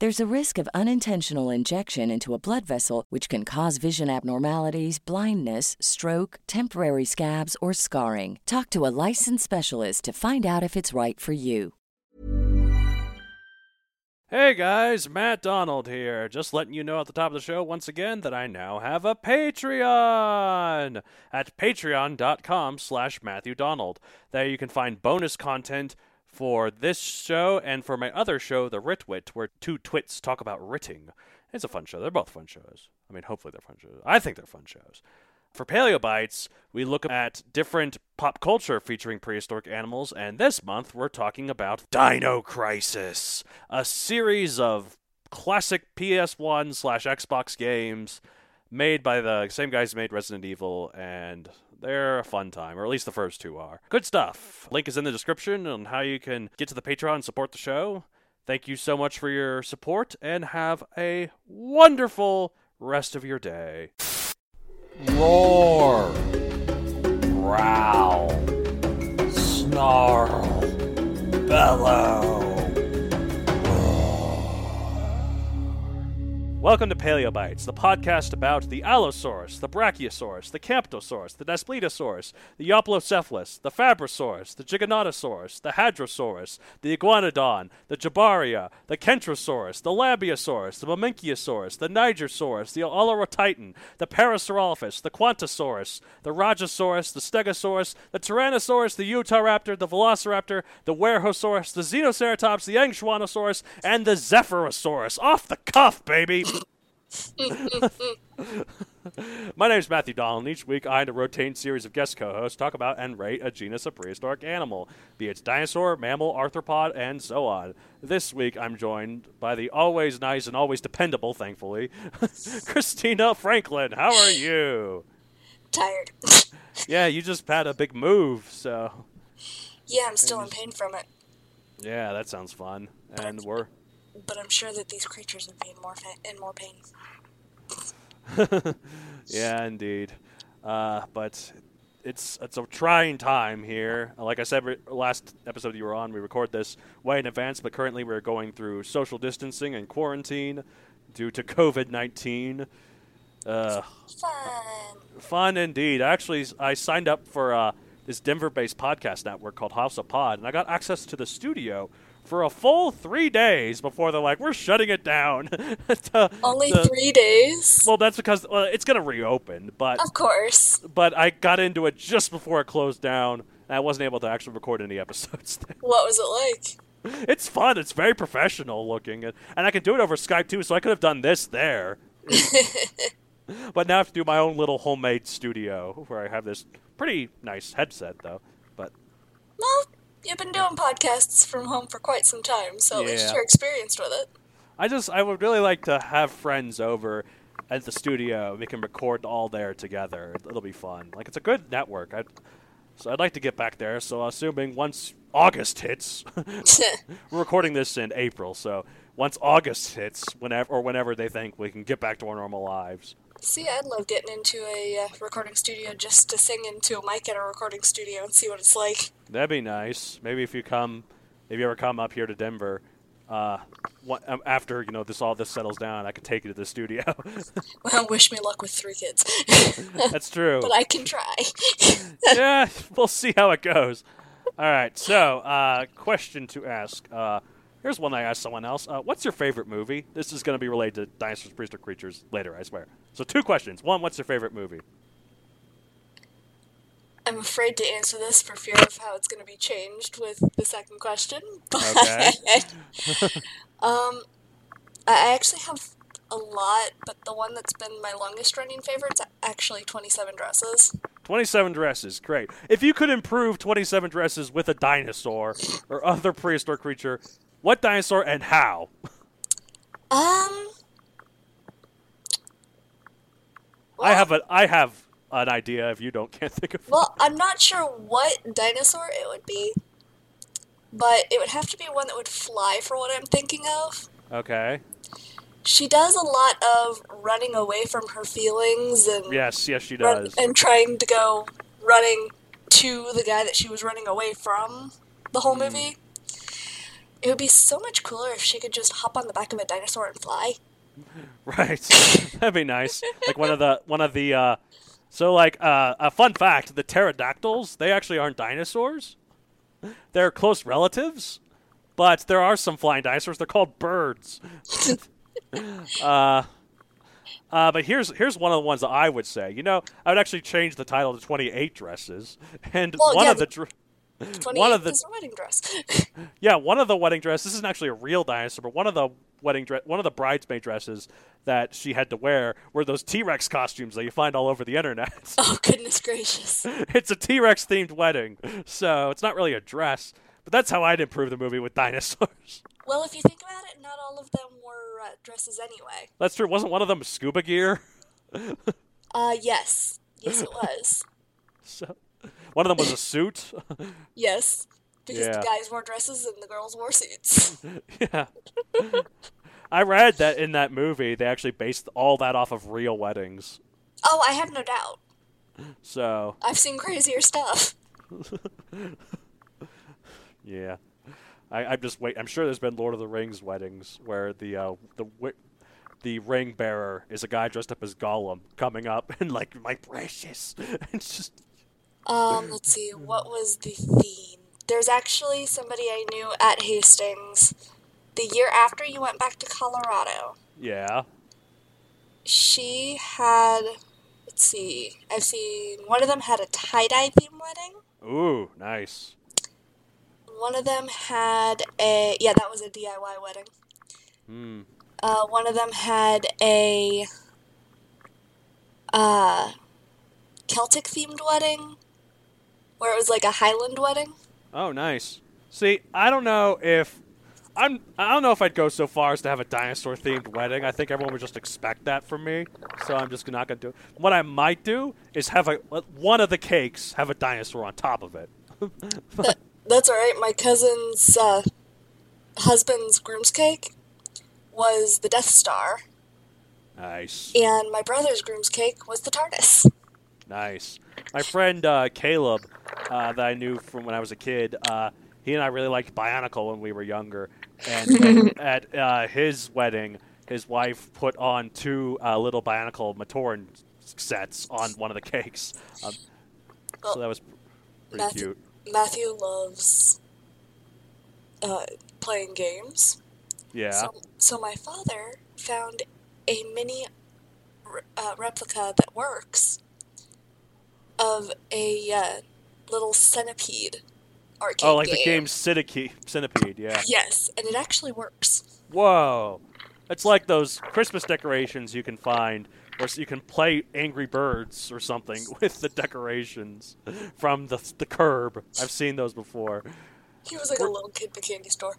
There's a risk of unintentional injection into a blood vessel, which can cause vision abnormalities, blindness, stroke, temporary scabs, or scarring. Talk to a licensed specialist to find out if it's right for you. Hey guys, Matt Donald here. Just letting you know at the top of the show once again that I now have a Patreon at patreon.com/MatthewDonald. There you can find bonus content for this show and for my other show, The Ritwit, where two twits talk about writing. It's a fun show. They're both fun shows. I mean, hopefully they're fun shows. I think they're fun shows. For Paleobites, we look at different pop culture featuring prehistoric animals, and this month we're talking about Dino Crisis, a series of classic PS1/Xbox games made by the same guys who made Resident Evil, and they're a fun time, or at least the first two are. Good stuff. Link is in the description on how you can get to the Patreon and support the show. Thank you so much for your support, and have a wonderful rest of your day. Roar, growl, snarl, bellow. Welcome to Paleobites, the podcast about the Allosaurus, the Brachiosaurus, the Camptosaurus, the Despletosaurus, the Oplocephalus, the Fabrosaurus, the Giganotosaurus, the Hadrosaurus, the Iguanodon, the Jabaria, the Kentrosaurus, the Labiosaurus, the Mamenchiosaurus, the Nigersaurus, the Olorotitan, the Parasaurolophus, the Quantosaurus, the Rajasaurus, the Stegosaurus, the Tyrannosaurus, the Utahraptor, the Velociraptor, the Werhosaurus, the Xenoceratops, the Angschwanosaurus, and the Zephyrosaurus. Off the cuff, baby! My name is Matthew Donald, and each week I and a rotating series of guest co-hosts talk about and rate a genus of prehistoric animal, be it dinosaur, mammal, arthropod, and so on. This week I'm joined by the always nice and always dependable, thankfully, Christina Franklin. How are you? Tired. Yeah, you just had a big move, so... Yeah, I'm still in pain from it. Yeah, that sounds fun. And we're... But I'm sure that these creatures would be in more pain. Yeah, indeed. But it's a trying time here. Like I said, last episode you were on, we record this way in advance, but currently we're going through social distancing and quarantine due to COVID-19. Fun indeed. Actually, I signed up for this Denver-based podcast network called House of Pod, and I got access to the studio for a full 3 days before they're like, we're shutting it down. Only 3 days? Well, that's because it's going to reopen. But of course. But I got into it just before it closed down, and I wasn't able to actually record any episodes there. What was it like? It's fun. It's very professional looking. And I can do it over Skype, too, so I could have done this there. But now I have to do my own little homemade studio where I have this pretty nice headset, though. But well, you've been doing podcasts from home for quite some time, so at least you're experienced with it. I would really like to have friends over at the studio. We can record all there together. It'll be fun. Like, it's a good network. I'd like to get back there, so assuming once August hits, we're recording this in April, so once August hits, whenever they think we can get back to our normal lives. See, I'd love getting into a recording studio just to sing into a mic at a recording studio and see what it's like. That'd be nice. Maybe if you come if you ever come up here to Denver, after this all this settles down, I could take you to the studio. Well, wish me luck with 3 kids. That's true. But I can try. Yeah, we'll see how it goes. All right, so question to ask. Here's one I asked someone else. What's your favorite movie? This is going to be related to dinosaurs, prehistoric creatures later, I swear. So 2 questions. 1, what's your favorite movie? I'm afraid to answer this for fear of how it's going to be changed with the second question. But okay. I actually have a lot, but the one that's been my longest-running favorite is actually 27 Dresses. 27 Dresses, great. If you could improve 27 Dresses with a dinosaur or other prehistoric creature, what dinosaur and how? Well, I have an idea if you can't think of it. Well, I'm not sure what dinosaur it would be, but it would have to be one that would fly for what I'm thinking of. Okay. She does a lot of running away from her feelings and yes, she does. And trying to go running to the guy that she was running away from the whole movie. It would be so much cooler if she could just hop on the back of a dinosaur and fly. Right. That'd be nice. Like one of the a fun fact, the pterodactyls, they actually aren't dinosaurs. They're close relatives, but there are some flying dinosaurs. They're called birds. But here's one of the ones that I would say. I would actually change the title to 28 Dresses. And is a wedding dress. Yeah, one of the wedding dresses. This isn't actually a real dinosaur, but one of the bridesmaid dresses that she had to wear were those T-Rex costumes that you find all over the internet. Oh, goodness gracious. It's a T-Rex themed wedding, so it's not really a dress, but that's how I'd improve the movie with dinosaurs. Well, if you think about it, not all of them were dresses anyway. That's true. Wasn't one of them scuba gear? Yes. Yes, it was. So, one of them was a suit? Yes. Because the guys wore dresses and the girls wore suits. Yeah. I read that in that movie, they actually based all that off of real weddings. Oh, I have no doubt. So. I've seen crazier stuff. Yeah. I'm just wait. I'm sure there's been Lord of the Rings weddings where the ring bearer is a guy dressed up as Gollum coming up and like my precious. It's just. Let's see. What was the theme? There's actually somebody I knew at Hastings the year after you went back to Colorado. Yeah. She had. Let's see. I've seen one of them had a tie-dye theme wedding. Ooh, nice. One of them had a... Yeah, that was a DIY wedding. Mm. One of them had a Celtic-themed wedding, where it was like a Highland wedding. Oh, nice. See, I don't know if I'd go so far as to have a dinosaur-themed wedding. I think everyone would just expect that from me, so I'm just not going to do it. What I might do is one of the cakes have a dinosaur on top of it. That's all right. My cousin's husband's groom's cake was the Death Star. Nice. And my brother's groom's cake was the TARDIS. Nice. My friend Caleb that I knew from when I was a kid, he and I really liked Bionicle when we were younger. And at his wedding, his wife put on 2 little Bionicle Matoran sets on one of the cakes. So that was pretty cute. Matthew loves playing games. Yeah. So my father found a mini replica that works of a little Centipede arcade game. Oh, like the game Centipede, yeah. Yes, and it actually works. Whoa. It's like those Christmas decorations you can find where you can play Angry Birds or something with the decorations from the curb. I've seen those before. He was like a little kid at the candy store.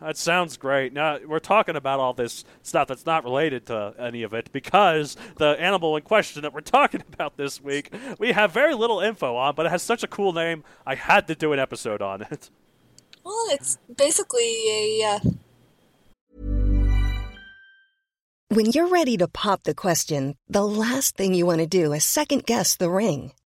That sounds great. Now, we're talking about all this stuff that's not related to any of it because the animal in question that we're talking about this week, we have very little info on, but it has such a cool name, I had to do an episode on it. Well, it's basically a... When you're ready to pop the question, the last thing you want to do is second-guess the ring.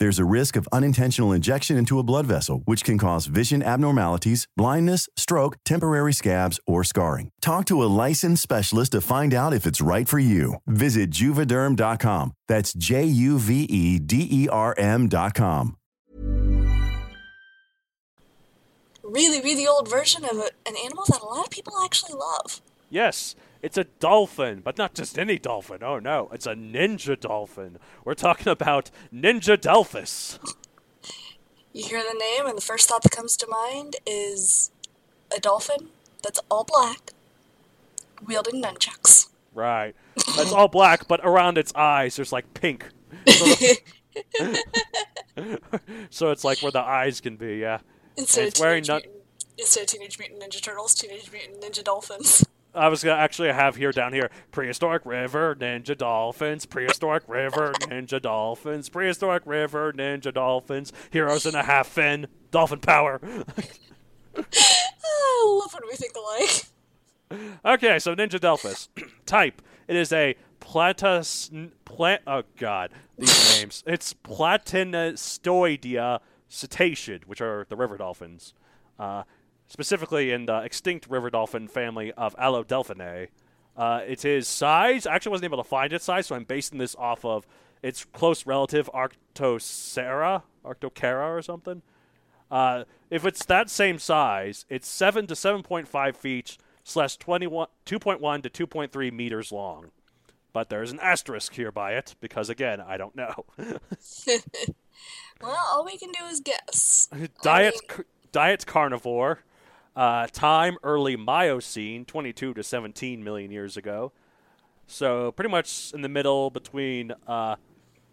There's a risk of unintentional injection into a blood vessel, which can cause vision abnormalities, blindness, stroke, temporary scabs, or scarring. Talk to a licensed specialist to find out if it's right for you. Visit Juvederm.com. That's JUVEDERM.com. Really, really old version of an animal that a lot of people actually love. Yes. It's a dolphin, but not just any dolphin. Oh, no. It's a ninja dolphin. We're talking about Ninjadelphis. You hear the name, and the first thought that comes to mind is a dolphin that's all black, wielding nunchucks. Right. It's all black, but around its eyes, there's, like, pink. So it's, like, where the eyes can be, yeah. Instead of Teenage Mutant Ninja Turtles, Teenage Mutant Ninja Dolphins. I was going to actually have down here, prehistoric river, ninja dolphins, prehistoric river, ninja dolphins, prehistoric river, ninja dolphins, heroes in a half fin, dolphin power. I love when we think alike. Okay, so Ninjadelphis. Type. It is a oh god, these names. It's Platinistoidea cetacid, which are the river dolphins. Specifically in the extinct river dolphin family of Allodelphinae. It's his size. I actually wasn't able to find its size, so I'm basing this off of its close relative Arctocara or something. If it's that same size, it's 7 to 7.5 feet / 2.1 to 2.3 meters long. But there's an asterisk here by it, because, again, I don't know. Well, all we can do is guess. Diet carnivore. Time, early Miocene, 22 to 17 million years ago. So pretty much in the middle between,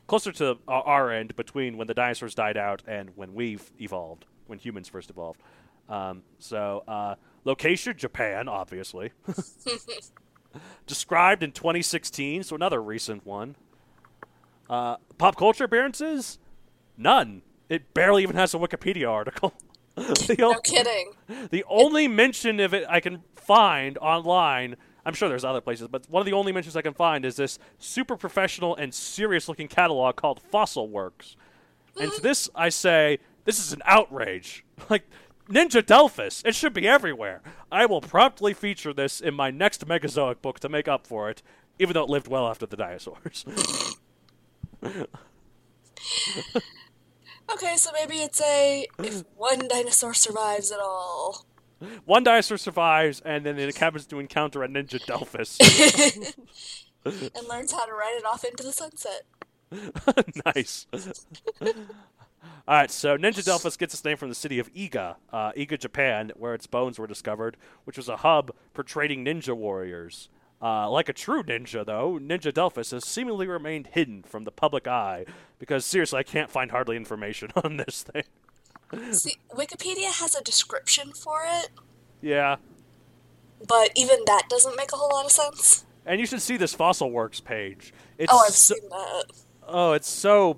closer to our end, between when the dinosaurs died out and when we've evolved, when humans first evolved. Location, Japan, obviously. Described in 2016, so another recent one. Pop culture appearances? None. It barely even has a Wikipedia article. No kidding. The only mention of it I can find online, I'm sure there's other places, but one of the only mentions I can find is this super professional and serious-looking catalog called Fossil Works. And to this, I say, this is an outrage. Like, Ninjadelphis, it should be everywhere. I will promptly feature this in my next Megazoic book to make up for it, even though it lived well after the dinosaurs. Okay, so maybe it's if one dinosaur survives at all. One dinosaur survives, and then it happens to encounter a Ninjadelphis. And learns how to ride it off into the sunset. Nice. Alright, so Ninjadelphis gets its name from the city of Iga, Japan, where its bones were discovered, which was a hub for trading ninja warriors. Like a true ninja, though, Ninjadelphis has seemingly remained hidden from the public eye, because, seriously, I can't find hardly information on this thing. See, Wikipedia has a description for it. Yeah. But even that doesn't make a whole lot of sense. And you should see this Fossil Works page. I've seen that. Oh, it's so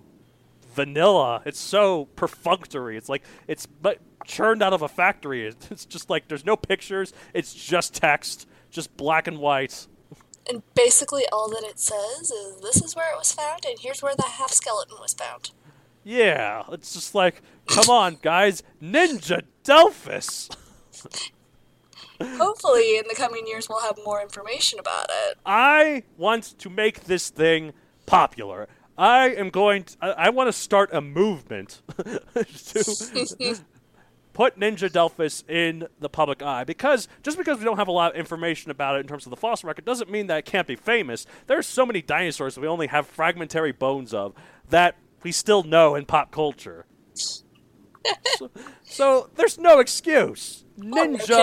vanilla. It's so perfunctory. It's like, it's churned out of a factory. It's just like, there's no pictures. It's just text. Just black and white. And basically all that it says is, this is where it was found, and here's where the half-skeleton was found. Yeah, it's just like, come on, guys, Ninjadelphis. Hopefully, in the coming years, we'll have more information about it. I want to make this thing popular. I want to start a movement to put Ninjadelphis in the public eye, because just because we don't have a lot of information about it in terms of the fossil record doesn't mean that it can't be famous. There are so many dinosaurs that we only have fragmentary bones of that we still know in pop culture. So there's no excuse. Ninjadelphis.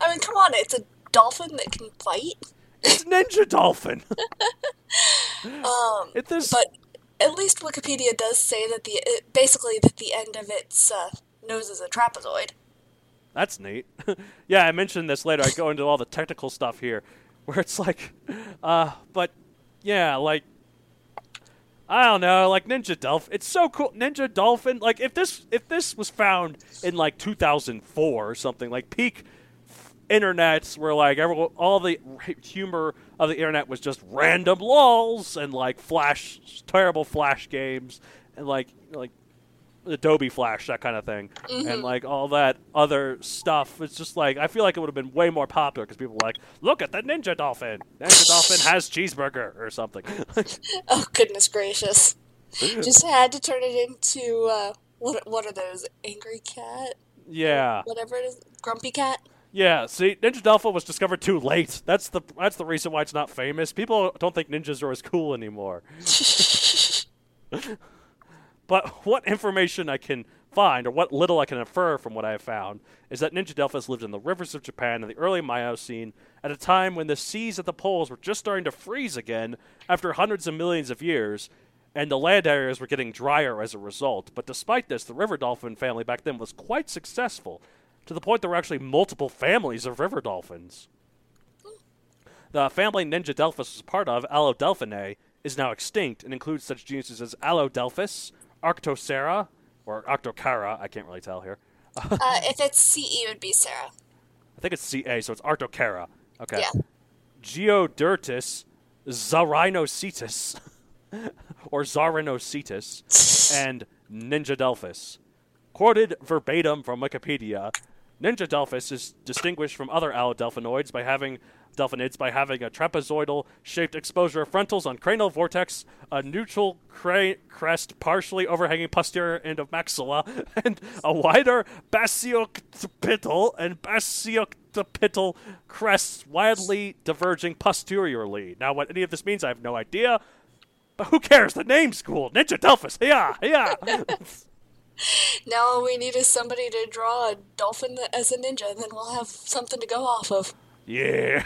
I mean, come on, it's a dolphin that can fight. It's Ninja Dolphin. But at least Wikipedia does say that that the end of its nose is a trapezoid. That's neat. Yeah, I mentioned this later. I go into all the technical stuff here, where it's like, I don't know, like Ninjadelphis. It's so cool, Ninjadelphin. Like if this was found in 2004 or something, like peak internets where all the humor of the internet was just random lols and terrible Flash games and like Adobe Flash, that kind of thing, mm-hmm. and all that other stuff. It's just I feel like it would have been way more popular because people were look at the Ninjadelphin. Ninjadelphin has cheeseburger or something. Oh goodness gracious! Just had to turn it into what are those? Angry cat? Yeah. Whatever it is, grumpy cat. Yeah, see, Ninjadelphis was discovered too late. That's the reason why it's not famous. People don't think ninjas are as cool anymore. But what information I can find, or what little I can infer from what I have found, is that Ninjadelphis lived in the rivers of Japan in the early Miocene, at a time when the seas at the poles were just starting to freeze again after hundreds of millions of years, and the land areas were getting drier as a result. But despite this, the river dolphin family back then was quite successful, to the point there were actually multiple families of river dolphins. The family Ninjadelphis was part of, Allodelphinae, is now extinct and includes such genus as Allodelphus, Arctocera, or Arctocara, I can't really tell here. If it's C-E, it would be Sarah. I think it's C-A, so it's Arctocara. Okay. Yeah. Geodurtus, Zarinocetus, or Zarinocetus, and Ninjadelphis. Quoted verbatim from Wikipedia, Ninjadelphis is distinguished from other allodelphinoids by having a trapezoidal-shaped exposure of frontals on cranial vortex, a neutral crest partially overhanging posterior end of maxilla, and a wider basiooccipital and basiooccipital crests widely diverging posteriorly. Now, what any of this means, I have no idea, but who cares? The name's cool. Ninjadelphis. Yeah. Now all we need is somebody to draw a dolphin as a ninja, and then we'll have something to go off of. Yeah.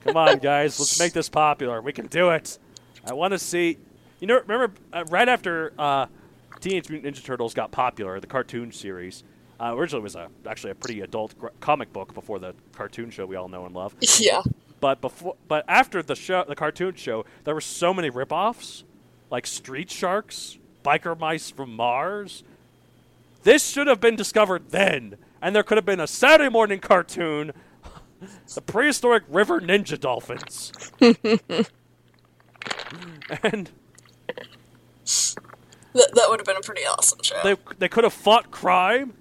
Come on, guys. Let's make this popular. We can do it. I want to see... You know, remember, right after Teenage Mutant Ninja Turtles got popular, the cartoon series, originally was actually a pretty adult comic book before the cartoon show we all know and love. Yeah. But after the cartoon show, there were so many ripoffs, like Street Sharks, Biker Mice from Mars. This should have been discovered then, and there could have been a Saturday morning cartoon, The Prehistoric River Ninjadelphins. And that would have been a pretty awesome show. They could have fought crime.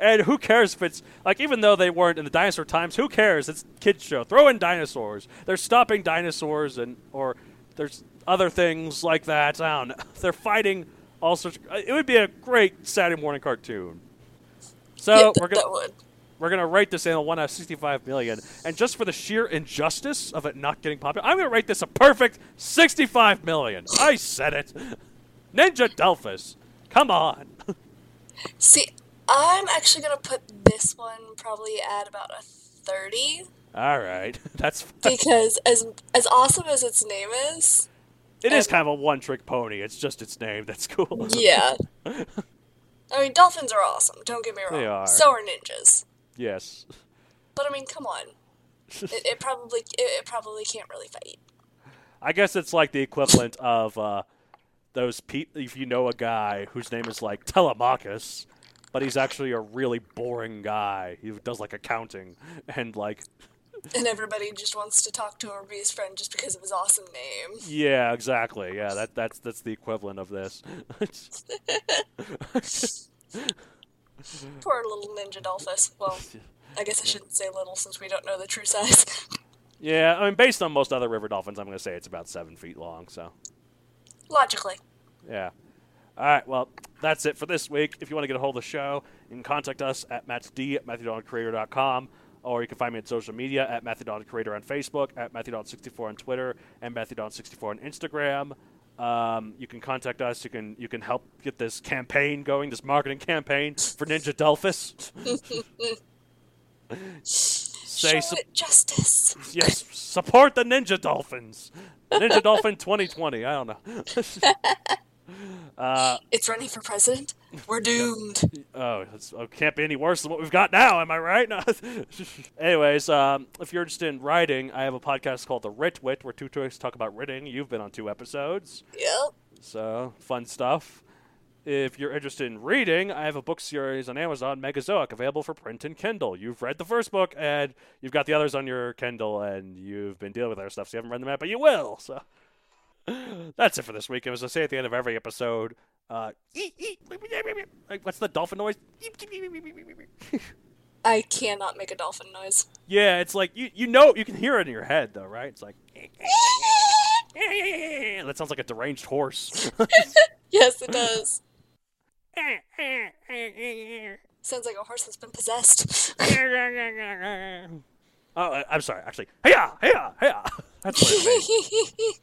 And who cares if it's, even though they weren't in the dinosaur times, who cares? It's a kids' show. Throw in dinosaurs. They're stopping dinosaurs, or there's other things like that. I don't know. They're fighting all sorts. It would be a great Saturday morning cartoon. So yeah, we're gonna rate this in a 1 out of 65 million, and just for the sheer injustice of it not getting popular, I'm gonna rate this a perfect 65 million. I said it. Ninjadelphis, come on. See, I'm actually gonna put this one probably at about a 30. All right, that's fine. Because as awesome as its name is. It is kind of a one-trick pony. It's just its name. That's cool. Yeah. I mean, dolphins are awesome. Don't get me wrong. They are. So are ninjas. Yes. But, I mean, come on. It probably can't really fight. I guess it's the equivalent of those people, if you know a guy whose name is Telemachus, but he's actually a really boring guy. He does accounting and And everybody just wants to talk to her or be his friend just because of his awesome name. Yeah, exactly. Yeah, that's the equivalent of this. Poor little Ninjadelphis. Well, I guess I shouldn't say little since we don't know the true size. Yeah, I mean, based on most other river dolphins, I'm going to say it's about 7 feet long, so. Logically. Yeah. All right, well, that's it for this week. If you want to get a hold of the show, you can contact us at MattD@MatthewDonaldCreator.com, or you can find me on social media at MatthewDonaldCreator on Facebook, at MatthewDonald64 on Twitter, and MatthewDonald64 on Instagram. You can contact us. You can help get this campaign going, this marketing campaign for Ninjadelphis. Say justice. Yes, support the Ninja Dolphins. Ninja Dolphin 2020. I don't know. It's running for president. We're doomed. Oh, it can't be any worse than what we've got now. Am I right? No. Anyways, if you're interested in writing, I have a podcast called The Ritwit where two toys talk about writing. You've been on 2 episodes. Yep. So, fun stuff. If you're interested in reading, I have a book series on Amazon, Megazoic, available for print and Kindle. You've read the first book, and you've got the others on your Kindle, and you've been dealing with other stuff, so you haven't read them yet, but you will. So that's it for this week. As I say at the end of every episode, what's the dolphin noise? I cannot make a dolphin noise. Yeah, it's like, you know, you can hear it in your head, though, right? It's like, that sounds like a deranged horse. Yes, it does. Sounds like a horse that's been possessed. Oh, I'm sorry, actually. Hey-ya! Hey-ya! Hey-ya! That's what it means.